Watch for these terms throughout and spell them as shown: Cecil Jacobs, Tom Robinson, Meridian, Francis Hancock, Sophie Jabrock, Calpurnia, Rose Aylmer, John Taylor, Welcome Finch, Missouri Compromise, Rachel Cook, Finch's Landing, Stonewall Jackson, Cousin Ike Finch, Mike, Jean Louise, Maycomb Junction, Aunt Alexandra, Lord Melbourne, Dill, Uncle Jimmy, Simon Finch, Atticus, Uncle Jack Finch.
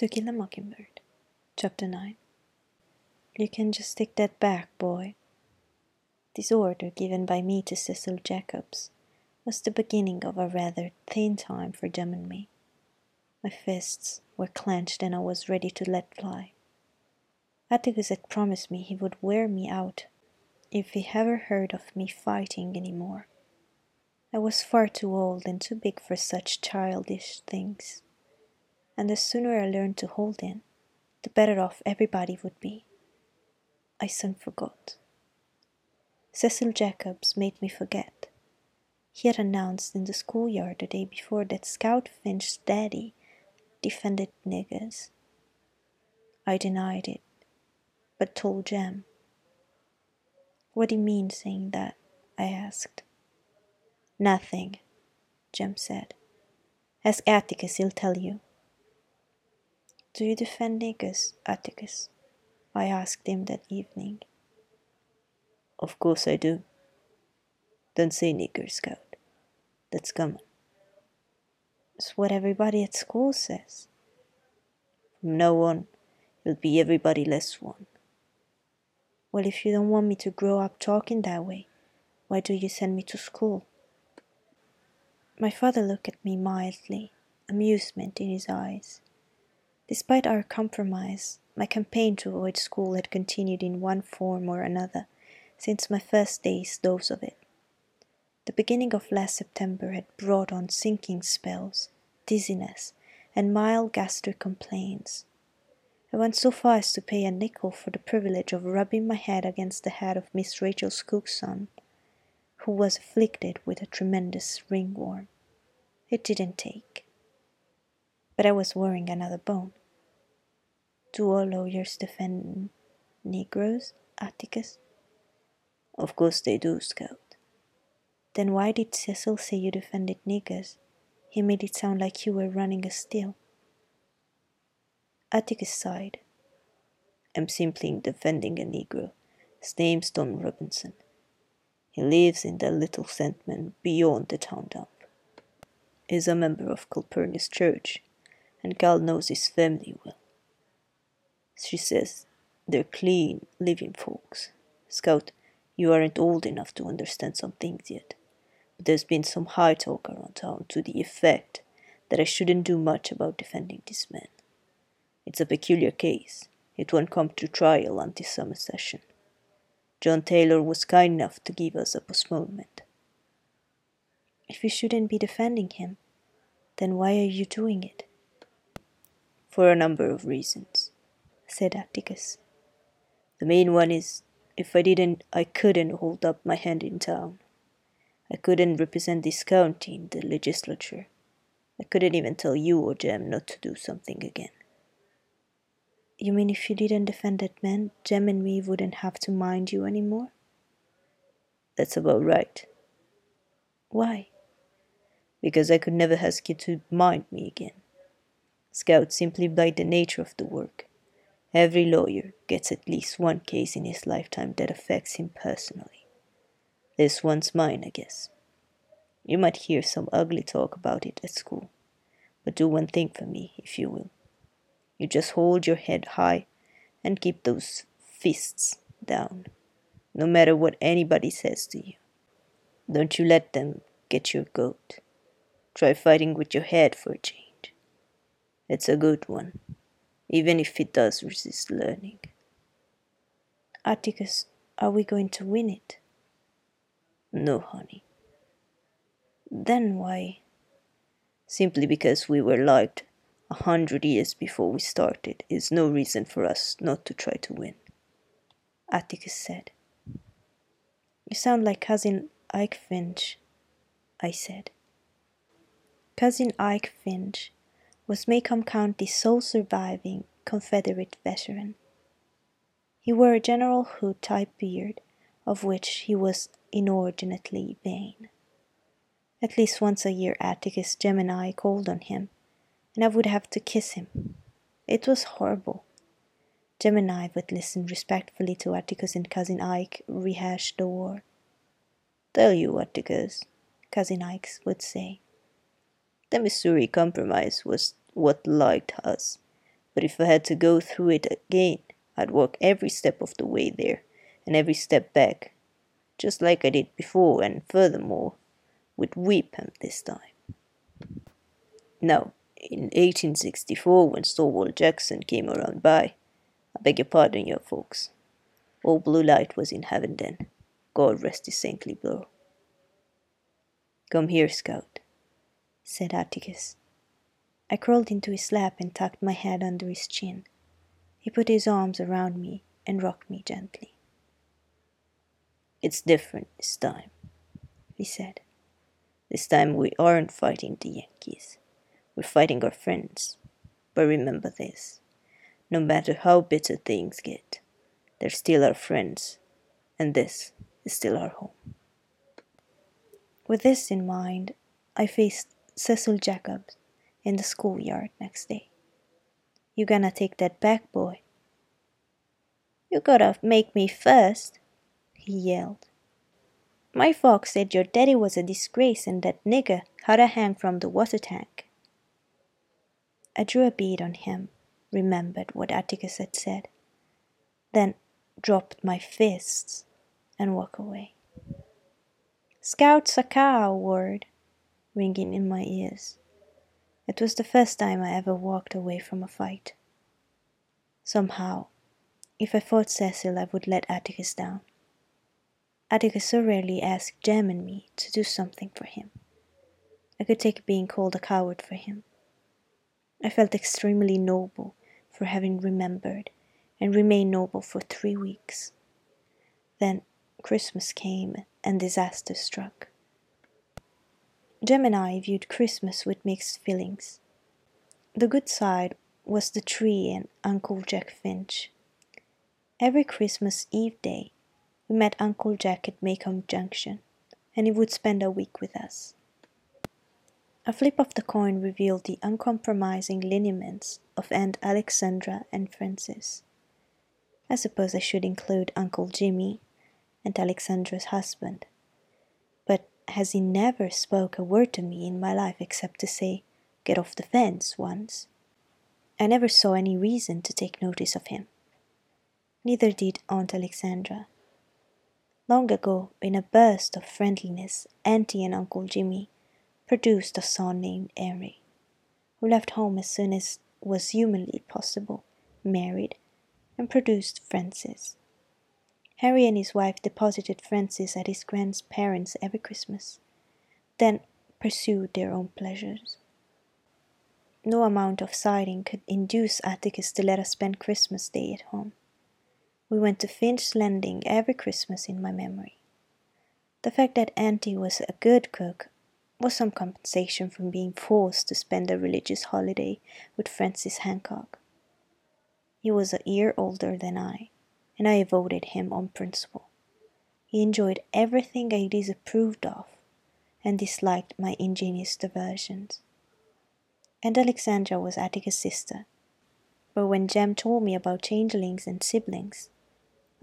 To Kill a Mockingbird, Chapter 9. You can just take that back, boy. This order given by me to Cecil Jacobs was the beginning of a rather thin time for Jem and me. My fists were clenched and I was ready to let fly. Atticus had promised me he would wear me out if he ever heard of me fighting any more. I was far too old and too big for such childish things, and the sooner I learned to hold in, the better off everybody would be. I soon forgot. Cecil Jacobs made me forget. He had announced in the schoolyard the day before that Scout Finch's daddy defended niggers. I denied it, but told Jem. "What do you mean saying that?" I asked. "Nothing," Jem said. "Ask Atticus, he'll tell you." "Do you defend niggers, Atticus?" I asked him that evening. "Of course I do. Don't say nigger, Scout. That's common." "It's what everybody at school says." "From now on, it'll be everybody less one." "Well, if you don't want me to grow up talking that way, why do you send me to school?" My father looked at me mildly, amusement in his eyes. Despite our compromise, my campaign to avoid school had continued in one form or another since my first day's dose of it. The beginning of last September had brought on sinking spells, dizziness, and mild gastric complaints. I went so far as to pay a nickel for the privilege of rubbing my head against the head of Miss Rachel Cook's son, who was afflicted with a tremendous ringworm. It didn't take. But I was worrying another bone. "Do all lawyers defend Negroes, Atticus?" "Of course they do, Scout." "Then why did Cecil say you defended niggers? He made it sound like you were running a still." Atticus sighed. "I'm simply defending a Negro. His name's Tom Robinson. He lives in that little settlement beyond the town dump. He's a member of Calpurnia's church, and Cal knows his family well. She says they're clean, living folks. Scout, you aren't old enough to understand some things yet. There's been some high talk around town to the effect that I shouldn't do much about defending this man. It's a peculiar case. It won't come to trial until summer session. John Taylor was kind enough to give us a postponement." "If you shouldn't be defending him, then why are you doing it?" "For a number of reasons," said Atticus. "The main one is, if I didn't, I couldn't hold up my hand in town. I couldn't represent this county in the legislature. I couldn't even tell you or Jem not to do something again." "You mean if you didn't defend that man, Jem and me wouldn't have to mind you anymore?" "That's about right." "Why?" "Because I could never ask you to mind me again. Scout, simply by the nature of the work, every lawyer gets at least one case in his lifetime that affects him personally. This one's mine, I guess. You might hear some ugly talk about it at school, but do one thing for me, if you will. You just hold your head high and keep those fists down, no matter what anybody says to you. Don't you let them get your goat. Try fighting with your head for a change. It's a good one, even if it does resist learning." "Atticus, are we going to win it?" "No, honey." "Then why?" "Simply because we were liked 100 years before we started is no reason for us not to try to win," Atticus said. "You sound like Cousin Ike Finch," I said. Cousin Ike Finch was Maycomb County's sole surviving Confederate veteran. He wore a General Hood-type beard, of which he was inordinately vain. At least once a year Atticus, Jem and I called on him, and I would have to kiss him. It was horrible. Jem and I would listen respectfully to Atticus and Cousin Ike rehash the war. "Tell you what, Atticus," Cousin Ike would say. "The Missouri Compromise was what liked us, but if I had to go through it again, I'd walk every step of the way there, and every step back, just like I did before, and furthermore, would whip him this time. Now, in 1864, when Stonewall Jackson came around by, I beg your pardon, your folks, all blue light was in heaven then, God rest his saintly blur. Come here, Scout, said Atticus. I crawled into his lap and tucked my head under his chin. He put his arms around me and rocked me gently. It's different this time, he said. This time we aren't fighting the Yankees. We're fighting our friends. But remember this. No matter how bitter things get, they're still our friends. And this is still our home. With this in mind, I faced Cecil Jacobs in the schoolyard next day. You gonna take that back, boy? You gotta make me first, he yelled. My fox said your daddy was a disgrace and that nigger had to hang from the water tank. I drew a bead on him, remembered what Atticus had said, then dropped my fists and walked away. Scout's a cow word, ringing in my ears. It was the first time I ever walked away from a fight. Somehow, if I fought Cecil, I would let Atticus down. Atticus so rarely asked Jem and me to do something for him. I could take being called a coward for him. I felt extremely noble for having remembered and remained noble for 3 weeks. Then Christmas came and disaster struck. Jem and I viewed Christmas with mixed feelings. The good side was the tree and Uncle Jack Finch. Every Christmas Eve day, we met Uncle Jack at Maycomb Junction, and he would spend a week with us. A flip of the coin revealed the uncompromising lineaments of Aunt Alexandra and Francis. I suppose I should include Uncle Jimmy, Aunt Alexandra's husband. But as he never spoke a word to me in my life except to say, "Get off the fence," once, I never saw any reason to take notice of him. Neither did Aunt Alexandra. Long ago, in a burst of friendliness, Auntie and Uncle Jimmy produced a son named Henry, who left home as soon as was humanly possible, married, and produced Francis. Henry and his wife deposited Francis at his grandparents' every Christmas, then pursued their own pleasures. No amount of siding could induce Atticus to let us spend Christmas Day at home. We went to Finch's Landing every Christmas in my memory. The fact that Auntie was a good cook was some compensation from being forced to spend a religious holiday with Francis Hancock. He was a year older than I, and I avoided him on principle. He enjoyed everything I disapproved of and disliked my ingenious diversions. And Alexandra was Atticus' sister, but when Jem told me about changelings and siblings,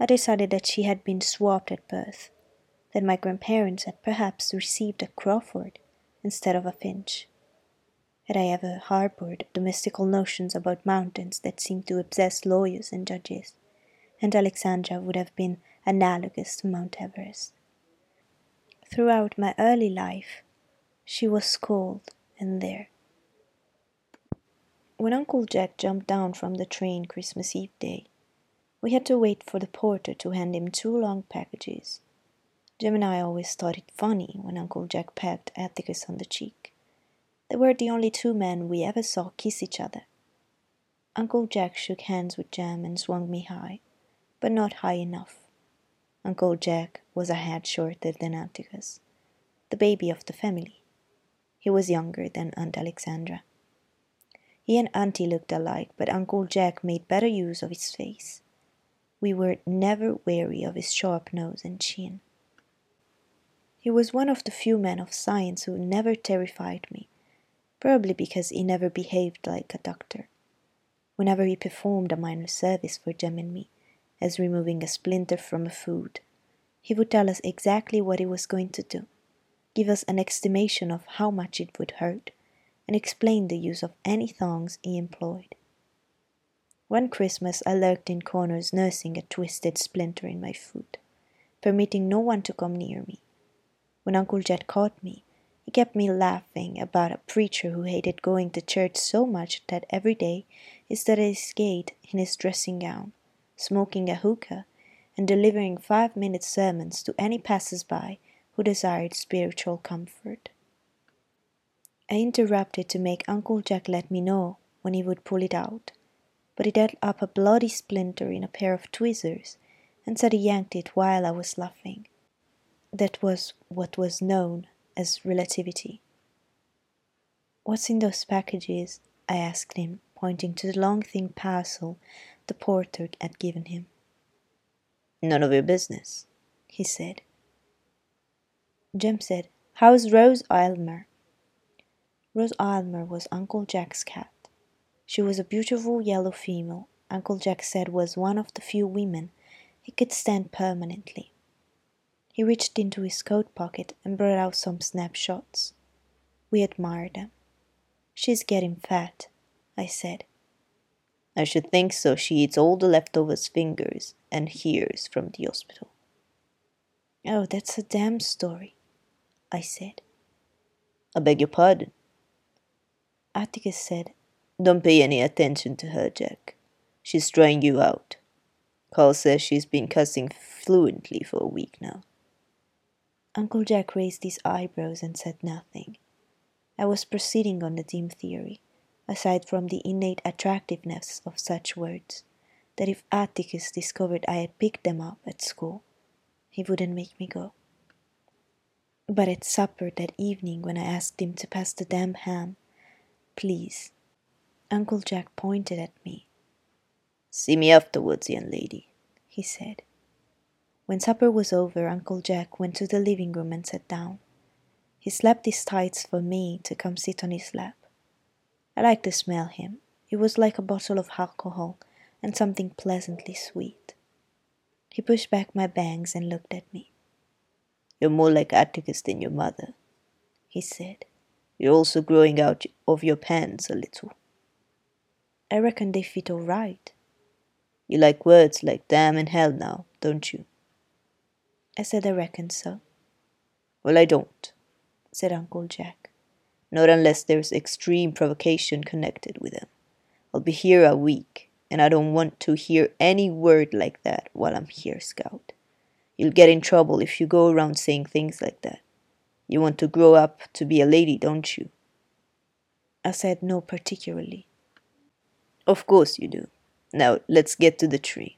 I decided that she had been swapped at birth, that my grandparents had perhaps received a Crawford instead of a Finch. Had I ever harboured the mystical notions about mountains that seem to obsess lawyers and judges, and Alexandra would have been analogous to Mount Everest. Throughout my early life, she was schooled and there. When Uncle Jack jumped down from the train Christmas Eve day, we had to wait for the porter to hand him 2 long packages. Jem and I always thought it funny when Uncle Jack pecked Atticus on the cheek. They were the only 2 men we ever saw kiss each other. Uncle Jack shook hands with Jem and swung me high, but not high enough. Uncle Jack was a head shorter than Atticus, the baby of the family. He was younger than Aunt Alexandra. He and Auntie looked alike, but Uncle Jack made better use of his face. We were never wary of his sharp nose and chin. He was one of the few men of science who never terrified me, probably because he never behaved like a doctor. Whenever he performed a minor service for Jem and me, as removing a splinter from a food, he would tell us exactly what he was going to do, give us an estimation of how much it would hurt, and explain the use of any thongs he employed. One Christmas I lurked in corners nursing a twisted splinter in my foot, permitting no one to come near me. When Uncle Jack caught me, he kept me laughing about a preacher who hated going to church so much that every day he stood at his gate in his dressing gown, smoking a hookah, and delivering 5-minute sermons to any passers-by who desired spiritual comfort. I interrupted to make Uncle Jack let me know when he would pull it out, but he dealt up a bloody splinter in a pair of tweezers and said he yanked it while I was laughing. That was what was known as relativity. "What's in those packages?" I asked him, pointing to the long thin parcel the porter had given him. "None of your business," he said. Jem said, "How's Rose Aylmer?" Rose Aylmer was Uncle Jack's cat. She was a beautiful yellow female Uncle Jack said was one of the few women he could stand permanently. He reached into his coat pocket and brought out some snapshots. We admired them. "She's getting fat," I said. "I should think so. She eats all the leftovers, fingers and ears from the hospital." "Oh, that's a damn story," I said. "I beg your pardon," Atticus said. "Don't pay any attention to her, Jack. She's trying you out. Carl says she's been cussing fluently for a week now." Uncle Jack raised his eyebrows and said nothing. I was proceeding on the dim theory, aside from the innate attractiveness of such words, that if Atticus discovered I had picked them up at school, he wouldn't make me go. But at supper that evening, when I asked him to pass the damn ham, "Please," Uncle Jack pointed at me. "See me afterwards, young lady," he said. When supper was over, Uncle Jack went to the living room and sat down. He slapped his tights for me to come sit on his lap. I liked to smell him. He was like a bottle of alcohol and something pleasantly sweet. He pushed back my bangs and looked at me. "You're more like Atticus than your mother," he said. "You're also growing out of your pants a little." "I reckon they fit all right." "You like words like damn and hell now, don't you?" I said I reckon so. "Well, I don't," said Uncle Jack. "Not unless there's extreme provocation connected with them. I'll be here a week, and I don't want to hear any word like that while I'm here, Scout. You'll get in trouble if you go around saying things like that. You want to grow up to be a lady, don't you?" I said no particularly. "Of course you do. Now, let's get to the tree."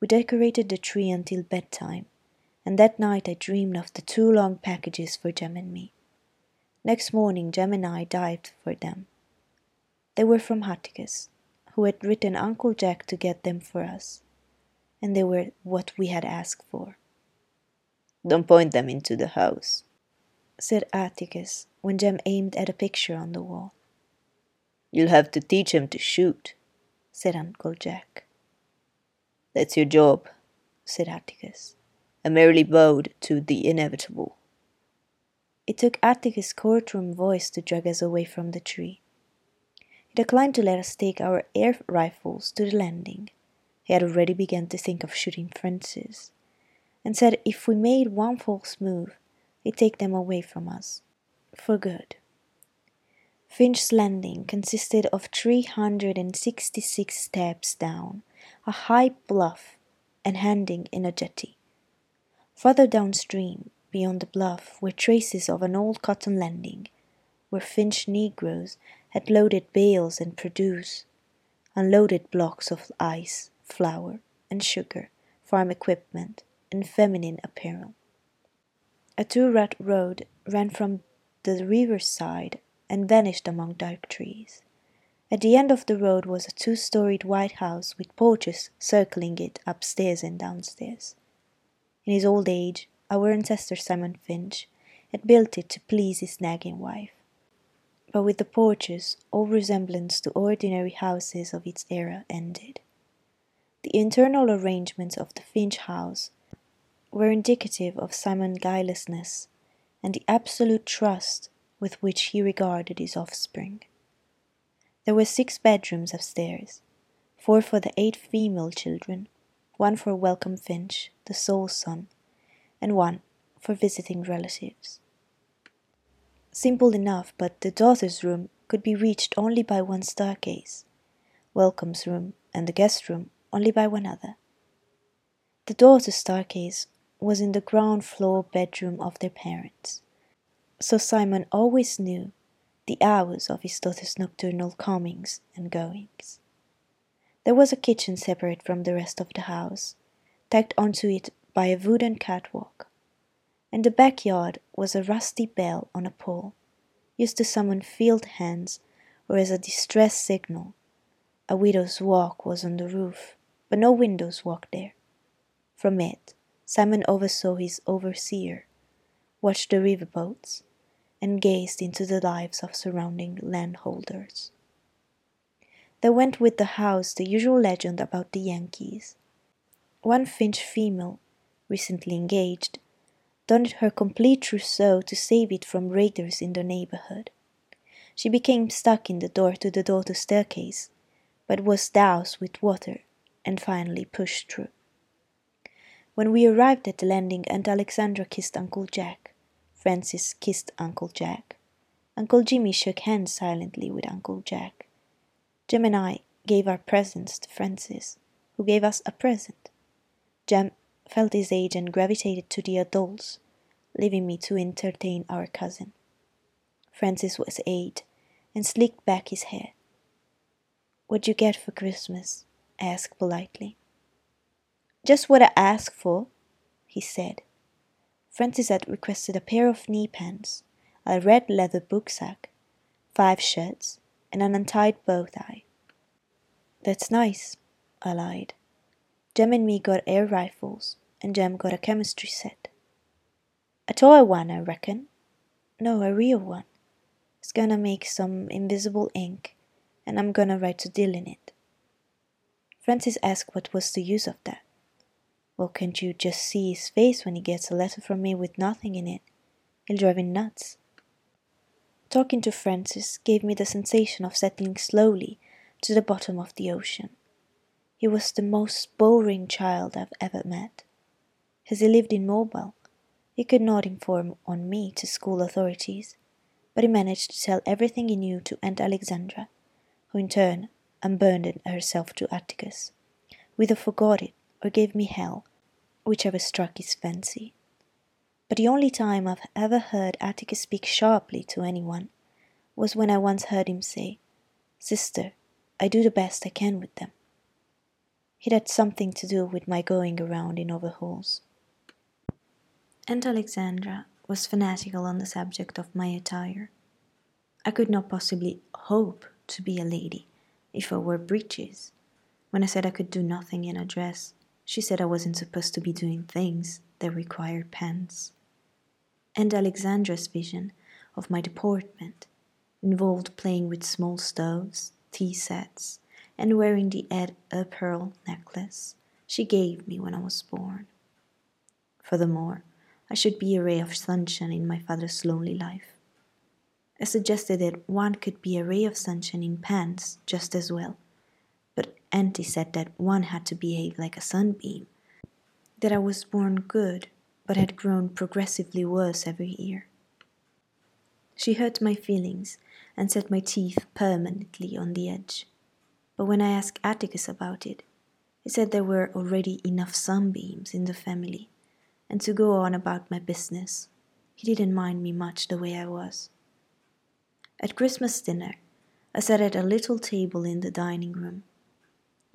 We decorated the tree until bedtime, and that night I dreamed of the 2 long packages for Jem and me. Next morning Jem and I dived for them. They were from Atticus, who had written Uncle Jack to get them for us, and they were what we had asked for. "Don't point them into the house," said Atticus when Jem aimed at a picture on the wall. "You'll have to teach him to shoot," said Uncle Jack. "That's your job," said Atticus. I merely bowed to the inevitable. It took Atticus' courtroom voice to drag us away from the tree. He declined to let us take our air rifles to the landing. He had already begun to think of shooting Francis, and said if we made one false move, he'd take them away from us, for good. Finch's Landing consisted of 366 steps down, a high bluff, and ending in a jetty. Further downstream, beyond the bluff, were traces of an old cotton landing, where Finch Negroes had loaded bales and produce, unloaded blocks of ice, flour and sugar, farm equipment and feminine apparel. A 2-rut road ran from the riverside and vanished among dark trees. At the end of the road was a 2-storied white house with porches circling it upstairs and downstairs. In his old age, our ancestor Simon Finch had built it to please his nagging wife. But with the porches, all resemblance to ordinary houses of its era ended. The internal arrangements of the Finch house were indicative of Simon's guilelessness and the absolute trust with which he regarded his offspring. There were 6 bedrooms upstairs, 4 for the 8 female children, 1 for Welcome Finch, the sole son, and 1 for visiting relatives. Simple enough, but the daughter's room could be reached only by one staircase, Welcome's room and the guest room only by one other. The daughter's staircase was in the ground floor bedroom of their parents, so Simon always knew the hours of his daughter's nocturnal comings and goings. There was a kitchen separate from the rest of the house, tacked onto it by a wooden catwalk, and the backyard was a rusty bell on a pole, used to summon field hands or as a distress signal. A widow's walk was on the roof, but no windows walked there. From it, Simon oversaw his overseer, watched the river boats, and gazed into the lives of surrounding landholders. There went with the house the usual legend about the Yankees. One Finch female, recently engaged, donned her complete trousseau to save it from raiders in the neighborhood. She became stuck in the door to the daughter's staircase, but was doused with water and finally pushed through. When we arrived at the landing, Aunt Alexandra kissed Uncle Jack. Francis kissed Uncle Jack. Uncle Jimmy shook hands silently with Uncle Jack. Jem and I gave our presents to Francis, who gave us a present. Jem felt his age and gravitated to the adults, leaving me to entertain our cousin. Francis was 8 and slicked back his hair. "What'd you get for Christmas?" I asked politely. "Just what I asked for," he said. Francis had requested a pair of knee pants, a red leather booksack, 5 shirts, and an untied bow tie. "That's nice," I lied. Jem and me got air rifles, and Jem got a chemistry set. "A toy one, I reckon." "No, a real one. It's gonna make some invisible ink, and I'm gonna write to Dill in it." Francis asked what was the use of that. "Well, can't you just see his face when he gets a letter from me with nothing in it? He'll drive him nuts." Talking to Francis gave me the sensation of settling slowly to the bottom of the ocean. He was the most boring child I've ever met. As he lived in Mobile, he could not inform on me to school authorities, but he managed to tell everything he knew to Aunt Alexandra, who in turn unburdened herself to Atticus, who either forgot it or gave me hell, whichever struck his fancy. But the only time I've ever heard Atticus speak sharply to anyone was when I once heard him say, "Sister, I do the best I can with them." It had something to do with my going around in overhauls. Aunt Alexandra was fanatical on the subject of my attire. I could not possibly hope to be a lady if I wore breeches. When I said I could do nothing in a dress, she said I wasn't supposed to be doing things that required pants. And Alexandra's vision of my deportment involved playing with small stoves, tea sets, and wearing the head a pearl necklace she gave me when I was born. Furthermore, I should be a ray of sunshine in my father's lonely life. I suggested that one could be a ray of sunshine in pants just as well. But Auntie said that one had to behave like a sunbeam, that I was born good, but had grown progressively worse every year. She hurt my feelings and set my teeth permanently on the edge. But when I asked Atticus about it, he said there were already enough sunbeams in the family, and to go on about my business, he didn't mind me much the way I was. At Christmas dinner, I sat at a little table in the dining room.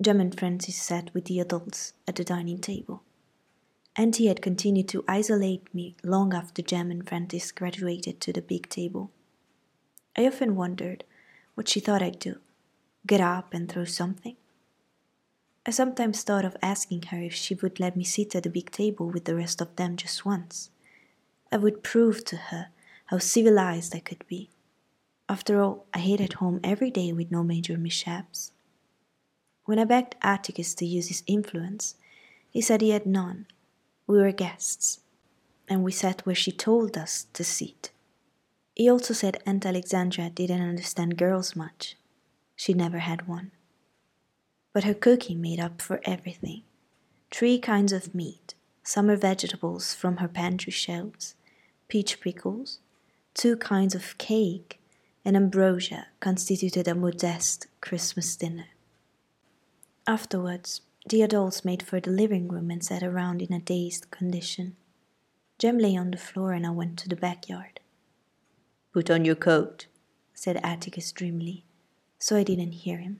Jem and Francis sat with the adults at the dining table. Auntie had continued to isolate me long after Jem and Francis graduated to the big table. I often wondered what she thought I'd do, get up and throw something. I sometimes thought of asking her if she would let me sit at the big table with the rest of them just once. I would prove to her how civilized I could be. After all, I ate at home every day with no major mishaps. When I begged Atticus to use his influence, he said he had none. We were guests, and we sat where she told us to sit. He also said Aunt Alexandra didn't understand girls much. She never had one. but her cooking made up for everything. 3 kinds of meat, summer vegetables from her pantry shelves, peach prickles, 2 kinds of cake, and ambrosia constituted a modest Christmas dinner. Afterwards, the adults made for the living room and sat around in a dazed condition. Jem lay on the floor and I went to the backyard. "Put on your coat," said Atticus dreamily, so I didn't hear him.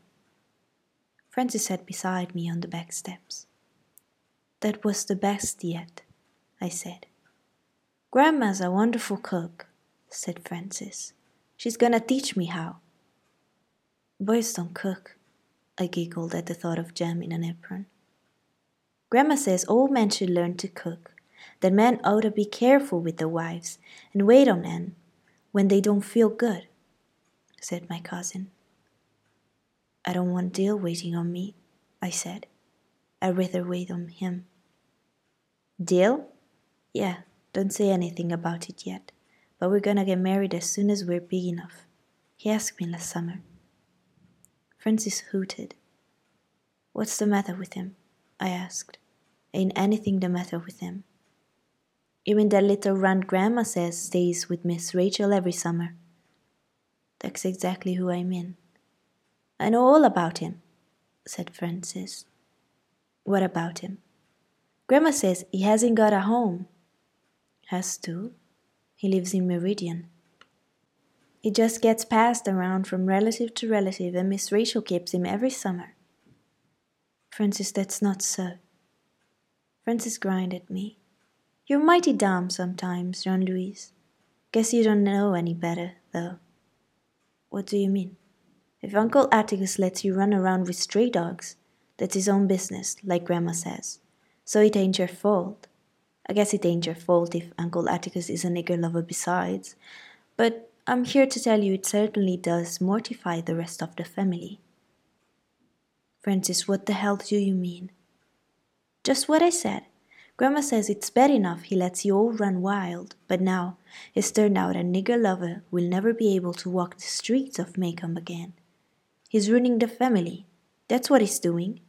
Francis sat beside me on the back steps. "That was the best yet," I said. "Grandma's a wonderful cook," said Francis. "She's gonna teach me how." "Boys don't cook," I giggled at the thought of Jem in an apron. "Grandma says all men should learn to cook, that men ought to be careful with their wives and wait on them when they don't feel good," said my cousin. "I don't want Dill waiting on me," I said. "I'd rather wait on him." "Dill?" "Yeah, don't say anything about it yet, but we're gonna get married as soon as we're big enough. He asked me last summer." Francis hooted. "What's the matter with him?" I asked. "Ain't anything the matter with him." "You mean that little runt Grandma says stays with Miss Rachel every summer?" "That's exactly who I mean." "I know all about him," said Francis. "What about him?" "Grandma says he hasn't got a home." "Has to. He lives in Meridian. He just gets passed around from relative to relative and Miss Rachel keeps him every summer." "Francis, that's not so." Francis grinned at me. "You're mighty dumb sometimes, Jean Louise. Guess you don't know any better, though." "What do you mean?" "If Uncle Atticus lets you run around with stray dogs, that's his own business, like Grandma says. So it ain't your fault. I guess it ain't your fault if Uncle Atticus is a nigger lover besides, but I'm here to tell you it certainly does mortify the rest of the family." "Francis, what the hell do you mean?" "Just what I said. Grandma says it's bad enough he lets you all run wild, but now it's turned out a nigger lover will never be able to walk the streets of Maycomb again. He's ruining the family. That's what he's doing."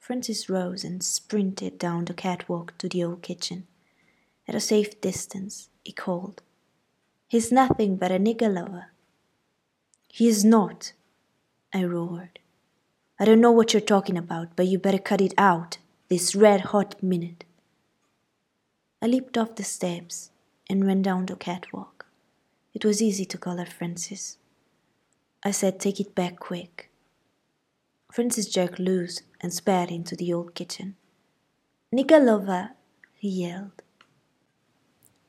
Francis rose and sprinted down the catwalk to the old kitchen. At a safe distance, he called, "He's nothing but a nigger lover." "He is not," I roared. "I don't know what you're talking about, but you better cut it out this red-hot minute." I leaped off the steps and ran down the catwalk. It was easy to collar Francis. I said, "Take it back quick." Francis jerked loose and sped into the old kitchen. "Nigger lover!" he yelled.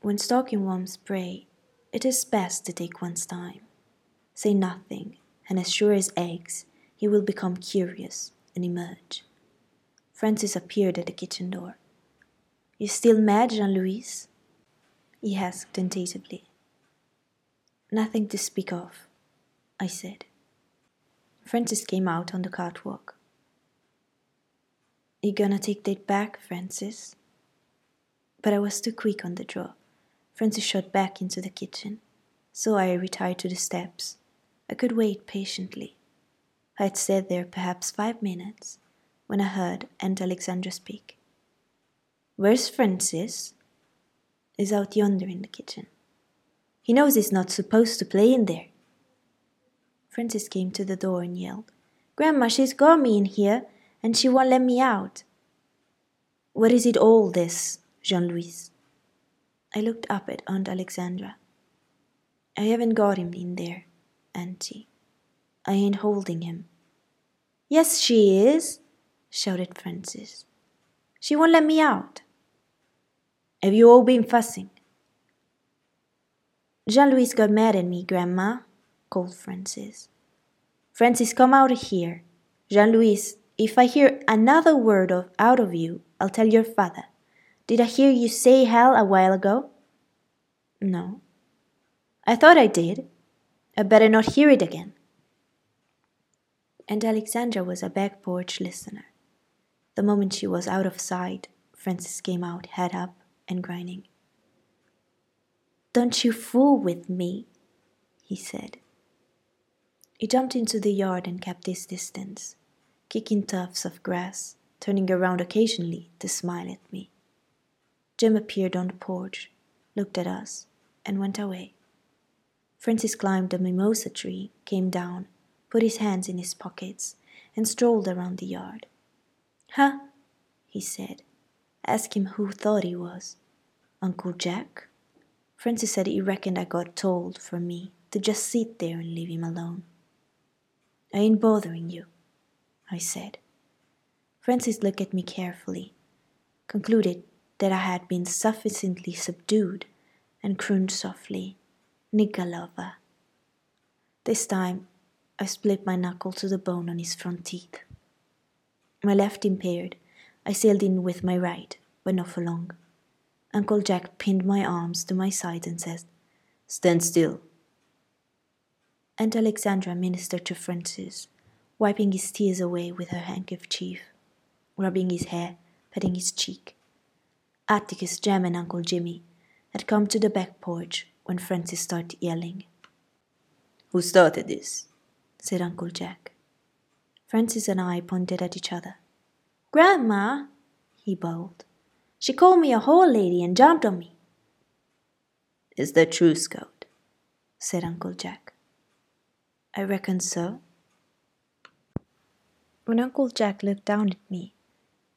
When stalking one's prey, it is best to take one's time. Say nothing, and as sure as eggs, he will become curious and emerge. Francis appeared at the kitchen door. "You still mad, Jean Louise?" he asked tentatively. "Nothing to speak of," I said. Francis came out on the catwalk. "You gonna take that back, Francis?" But I was too quick on the draw. Francis shot back into the kitchen, so I retired to the steps. I could wait patiently. I had sat there perhaps 5 minutes. When I heard Aunt Alexandra speak. "Where's Francis?" "He's out yonder in the kitchen." "He knows he's not supposed to play in there." Francis came to the door and yelled, "Grandma, she's got me in here, and she won't let me out." "What is it all this, Jean Louise?" I looked up at Aunt Alexandra. "I haven't got him in there, Auntie. I ain't holding him." "Yes, she is," shouted Francis. "She won't let me out." "Have you all been fussing?" "Jean-Louis got mad at me, Grandma," called Francis. "Francis, come out of here. Jean-Louis, if I hear another word out of you, I'll tell your father. Did I hear you say hell a while ago?" "No." "I thought I did. I better not hear it again." And Alexandra was a back porch listener. The moment she was out of sight, Francis came out, head up and grinding. "Don't you fool with me," he said. He jumped into the yard and kept his distance. kicking tufts of grass, turning around occasionally to smile at me. Jem appeared on the porch, looked at us, and went away. Francis climbed a mimosa tree, came down, put his hands in his pockets, and strolled around the yard. "Huh?" he said. Ask him who thought he was. Uncle Jack? Francis said he reckoned I got told for me to just sit there and leave him alone. "I ain't bothering you," I said. Francis looked at me carefully, concluded that I had been sufficiently subdued, and crooned softly, "Nigalova." This time, I split my knuckle to the bone on his front teeth. My left impaired, I sailed in with my right, but not for long. Uncle Jack pinned my arms to my sides and said, "Stand still." Aunt Alexandra ministered to Francis, wiping his tears away with her handkerchief, rubbing his hair, patting his cheek. Atticus, Jem, and Uncle Jimmy had come to the back porch when Francis started yelling. "Who started this?" said Uncle Jack. Francis and I pointed at each other. "Grandma," he bawled. "She called me a whore lady and jumped on me." "Is that true, Scout?" said Uncle Jack. "I reckon so." When Uncle Jack looked down at me,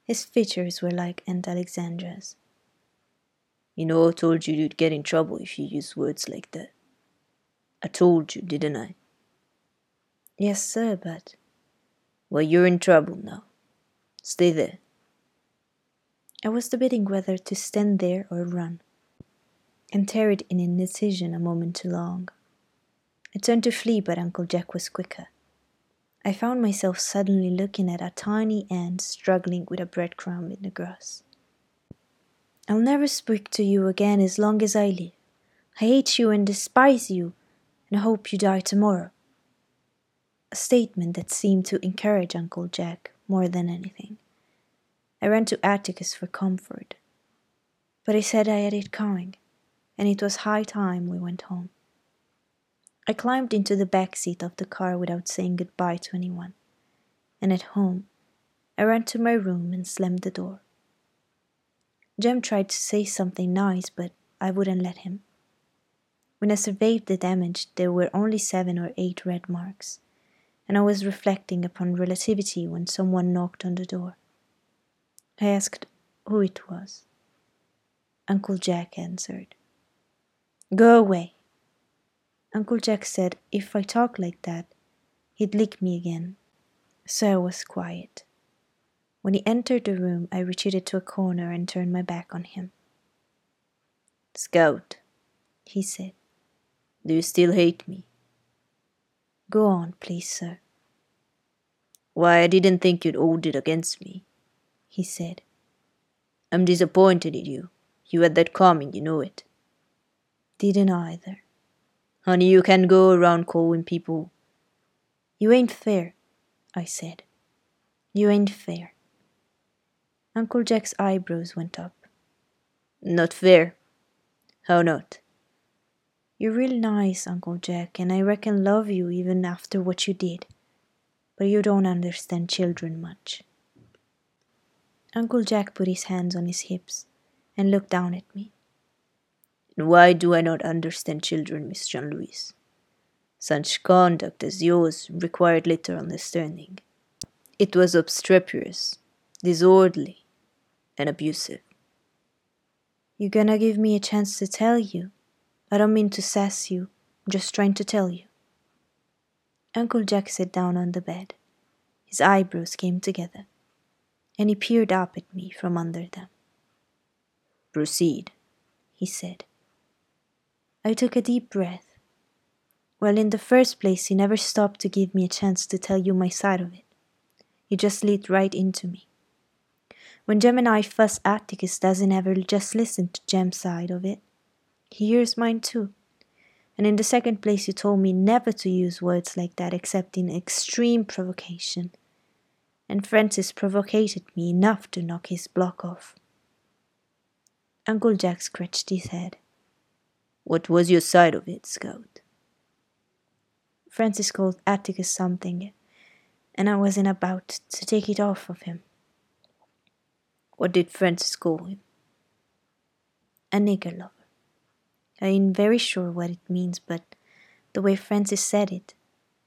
his features were like Aunt Alexandra's. "You know I told you you'd get in trouble if you used words like that. I told you, didn't I?" "Yes, sir, but..." "Well, you're in trouble now. Stay there." I was debating whether to stand there or run, and tarried in indecision a moment too long. I turned to flee, but Uncle Jack was quicker. I found myself suddenly looking at a tiny ant struggling with a breadcrumb in the grass. "I'll never speak to you again as long as I live. I hate you and despise you, and I hope you die tomorrow." A statement that seemed to encourage Uncle Jack more than anything. I ran to Atticus for comfort, but he said I had it coming, and it was high time we went home. I climbed into the back seat of the car without saying goodbye to anyone, and at home, I ran to my room and slammed the door. Jem tried to say something nice, but I wouldn't let him. When I surveyed the damage, there were only 7 or 8 red marks, and I was reflecting upon relativity when someone knocked on the door. I asked who it was. Uncle Jack answered. "Go away." Uncle Jack said if I talked like that, he'd lick me again, so I was quiet. When he entered the room, I retreated to a corner and turned my back on him. "Scout," he said, "do you still hate me?" "Go on, please, sir." "Why, I didn't think you'd hold it against me," he said. "I'm disappointed in you. You had that coming, you know it." "Didn't either." "Honey, you can't go around calling people..." "You ain't fair," I said. "You ain't fair." Uncle Jack's eyebrows went up. "Not fair? How not?" "You're real nice, Uncle Jack, and I reckon love you even after what you did. But you don't understand children much." Uncle Jack put his hands on his hips and looked down at me. "And why do I not understand children, Miss Jean Louise? Such conduct as yours required little understanding. It was obstreperous, disorderly, and abusive." "You gonna give me a chance to tell you? I don't mean to sass you, I'm just trying to tell you." Uncle Jack sat down on the bed. His eyebrows came together, and he peered up at me from under them. "Proceed," he said. I took a deep breath. "Well, in the first place, you never stopped to give me a chance to tell you my side of it. You just slid right into me. When Jem and I fuss, Atticus doesn't ever just listen to Jem's side of it. He hears mine too. And in the second place, you told me never to use words like that except in extreme provocation. And Francis provocated me enough to knock his block off." Uncle Jack scratched his head. "What was your side of it, Scout?" Francis called Atticus something, and I wasn't about to take it off of him. What did Francis call him? A nigger lover. I ain't very sure what it means, but the way Francis said it,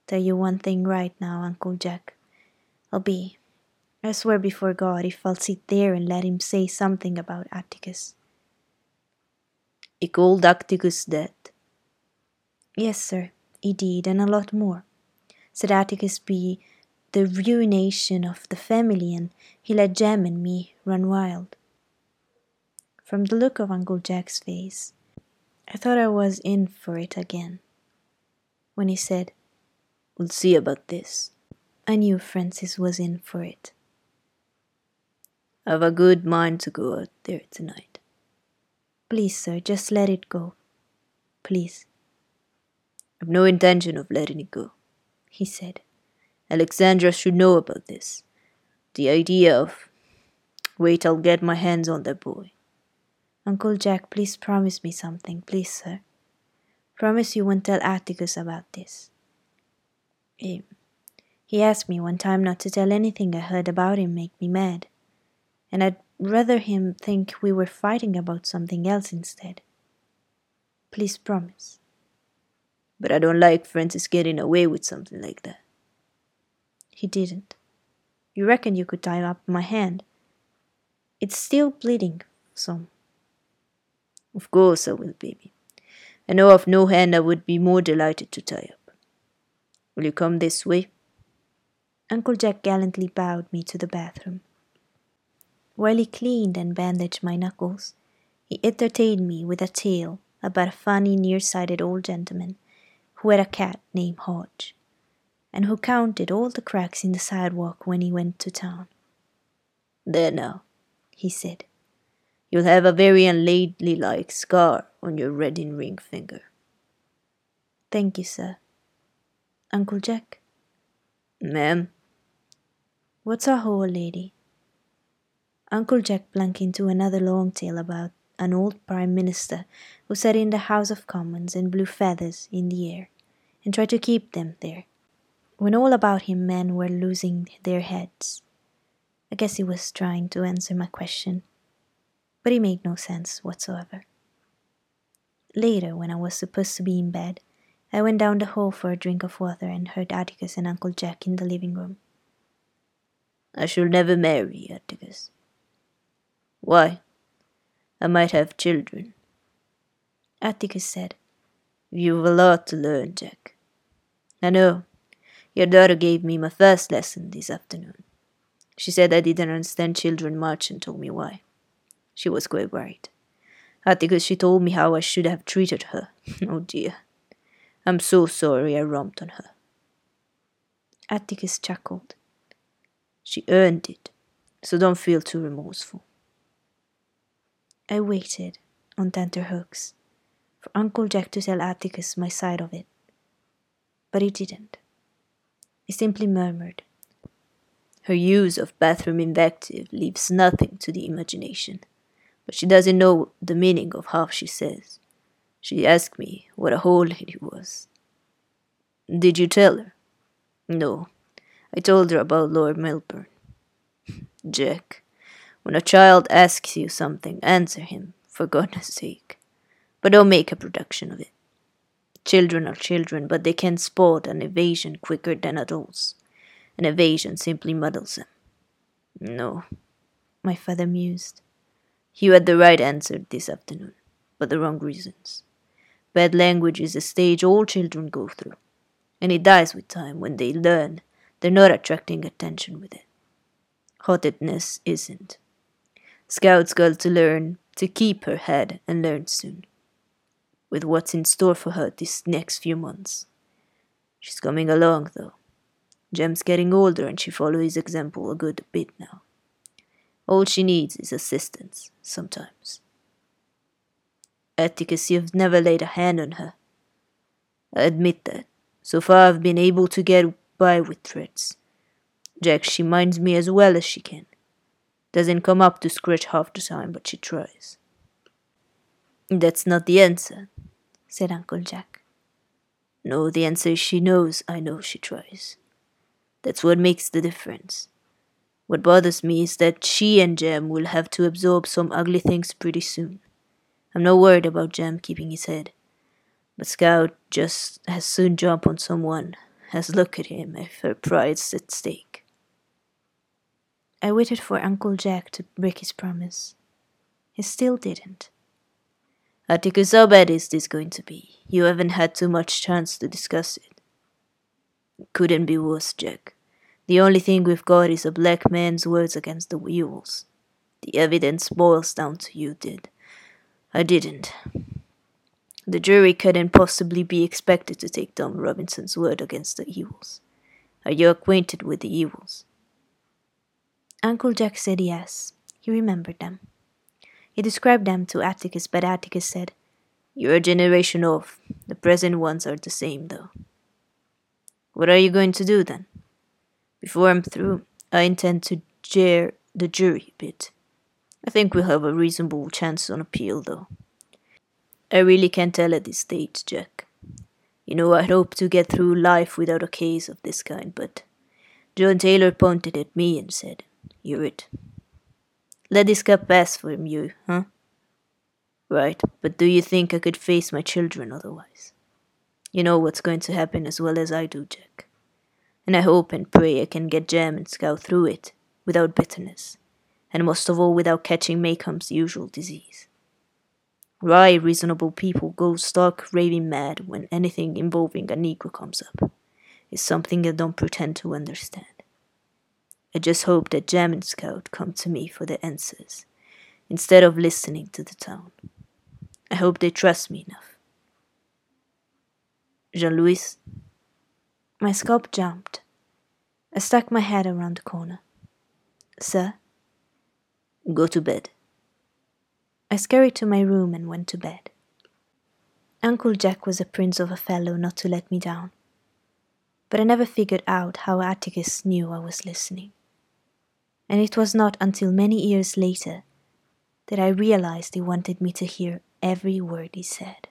tell you one thing right now, Uncle Jack. I swear before God, if I'll sit there and let him say something about Atticus. He called Atticus dead. Yes, sir, he did, and a lot more. Said Atticus be the ruination of the family, and he let Jem and me run wild. From the look of Uncle Jack's face, I thought I was in for it again. When he said, "We'll see about this," I knew Francis was in for it. I've a good mind to go out there tonight. Please, sir, just let it go. Please. I've no intention of letting it go, he said. Alexandra should know about this. The idea of... Wait, I'll get my hands on that boy. Uncle Jack, please promise me something, please, sir. Promise you won't tell Atticus about this. He asked me one time not to tell anything I heard about him make me mad, and I'd rather him think we were fighting about something else instead. Please promise. But I don't like Francis getting away with something like that. He didn't. You reckon you could tie up my hand? It's still bleeding, some. Of course I will, baby. I know of no hand I would be more delighted to tie up. Will you come this way? Uncle Jack gallantly bowed me to the bathroom. While he cleaned and bandaged my knuckles, he entertained me with a tale about a funny, nearsighted old gentleman who had a cat named Hodge, and who counted all the cracks in the sidewalk when he went to town. "There now," he said, "you'll have a very unladylike scar on your red and ring finger." "Thank you, sir." "Uncle Jack?" "Ma'am?" "What's a whore lady?" Uncle Jack blanked into another long tale about an old Prime Minister who sat in the House of Commons and blew feathers in the air and tried to keep them there, when all about him men were losing their heads. I guess he was trying to answer my question, but it made no sense whatsoever. Later, when I was supposed to be in bed, I went down the hall for a drink of water and heard Atticus and Uncle Jack in the living room. "I shall never marry, Atticus." "Why? I might have children." Atticus said, "You've a lot to learn, Jack. I know. Your daughter gave me my first lesson this afternoon. She said I didn't understand children much and told me why. She was quite worried. Atticus, she told me how I should have treated her. Oh dear. I'm so sorry I romped on her." Atticus chuckled. "She earned it, so don't feel too remorseful." I waited, on tenterhooks, for Uncle Jack to tell Atticus my side of it. But he didn't. He simply murmured, "Her use of bathroom invective leaves nothing to the imagination, but she doesn't know the meaning of half she says. She asked me what a whore lady was." "Did you tell her?" "No, I told her about Lord Melbourne." "Jack, when a child asks you something, answer him, for goodness sake. But don't make a production of it. Children are children, but they can spot an evasion quicker than adults. An evasion simply muddles them." "No," my father mused. "You had the right answer this afternoon, but the wrong reasons. Bad language is a stage all children go through, and it dies with time when they learn they're not attracting attention with it. Hotness isn't. Scout's got to learn to keep her head and learn soon, with what's in store for her these next few months. She's coming along, though. Jem's getting older and she follows his example a good bit now. All she needs is assistance, sometimes." "Atticus, you've never laid a hand on her." "I admit that. So far I've been able to get by with threats. Jack, she minds me as well as she can. Doesn't come up to scratch half the time, but she tries." "That's not the answer," said Uncle Jack. "No, the answer is she knows I know she tries. That's what makes the difference. What bothers me is that she and Jem will have to absorb some ugly things pretty soon. I'm not worried about Jem keeping his head. But Scout just as soon jump on someone as look at him if her pride's at stake. I waited for Uncle Jack to break his promise. He still didn't. Atticus, how bad is this going to be? You haven't had too much chance to discuss it. Couldn't be worse, Jack. The only thing we've got is a black man's words against the mules. The evidence boils down to you did. I didn't. The jury couldn't possibly be expected to take Tom Robinson's word against the mules. Are you acquainted with the mules? Uncle Jack said yes. He remembered them. He described them to Atticus, but Atticus said, You're a generation off. The present ones are the same, though. What are you going to do, then? Before I'm through, I intend to jeer the jury a bit. I think we'll have a reasonable chance on appeal, though. I really can't tell at this stage, Jack. You know, I'd hope to get through life without a case of this kind, but John Taylor pointed at me and said, You're it. Let this cup pass from you, huh? Right, but do you think I could face my children otherwise? You know what's going to happen as well as I do, Jack. And I hope and pray I can get Jem and Scout through it without bitterness, and most of all without catching Maycomb's usual disease. Why reasonable people go stark raving mad when anything involving a Negro comes up is something I don't pretend to understand. I just hope that Jem and Scout come to me for their answers instead of listening to the town. I hope they trust me enough. Jean Louise. My scalp jumped. I stuck my head around the corner. Sir? Go to bed. I scurried to my room and went to bed. Uncle Jack was a prince of a fellow not to let me down, but I never figured out how Atticus knew I was listening. And it was not until many years later that I realized he wanted me to hear every word he said.